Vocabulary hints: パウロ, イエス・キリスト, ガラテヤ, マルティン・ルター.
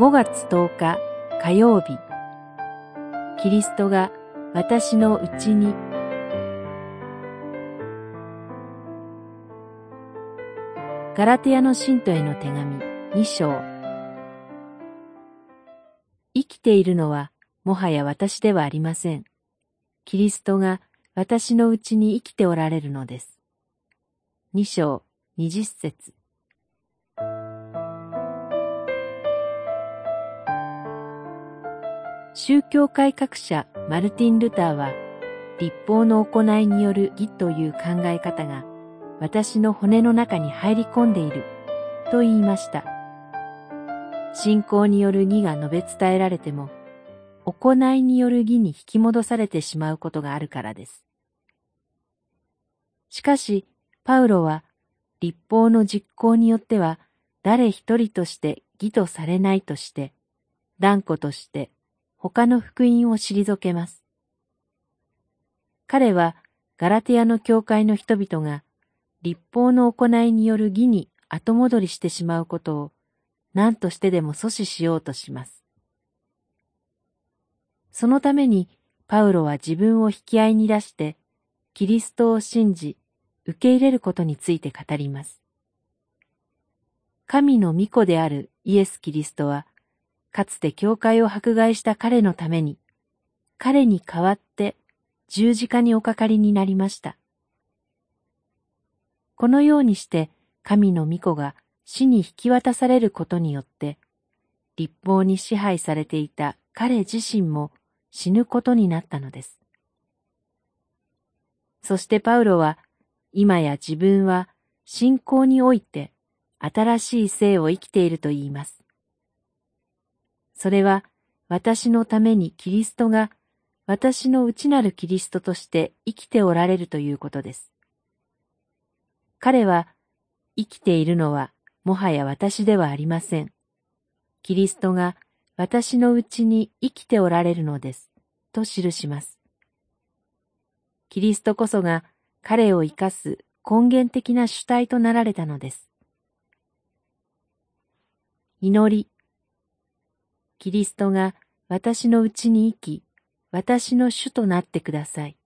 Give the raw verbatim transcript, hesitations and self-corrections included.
ごがつとおか火曜日、キリストが私のうちに。ガラテヤの信徒への手紙にしょう。生きているのはもはや私ではありません。キリストが私のうちに生きておられるのです。にしょうにじゅっせつ。宗教改革者マルティン・ルターは、律法の行いによる義という考え方が私の骨の中に入り込んでいると言いました。信仰による義が述べ伝えられても、行いによる義に引き戻されてしまうことがあるからです。しかし、パウロは、律法の実行によっては、誰一人として義とされないとして、断固として他の福音を退けます。彼は、ガラテヤの教会の人々が、律法の行いによる義に後戻りしてしまうことを、何としてでも阻止しようとします。そのために、パウロは自分を引き合いに出して、キリストを信じ、受け入れることについて語ります。神の御子であるイエス・キリストは、かつて教会を迫害した彼のために、彼に代わって十字架におかかりになりました。このようにして、神の御子が死に引き渡されることによって、律法に支配されていた彼自身も死ぬことになったのです。そしてパウロは、今や自分は信仰において新しい生を生きていると言います。それは私のためにキリストが私の内なるキリストとして生きておられるということです。彼は生きているのはもはや私ではありません。キリストが私のうちに生きておられるのですと記します。キリストこそが彼を生かす根源的な主体となられたのです。祈り。キリストが私のうちに生き、私の主となってください。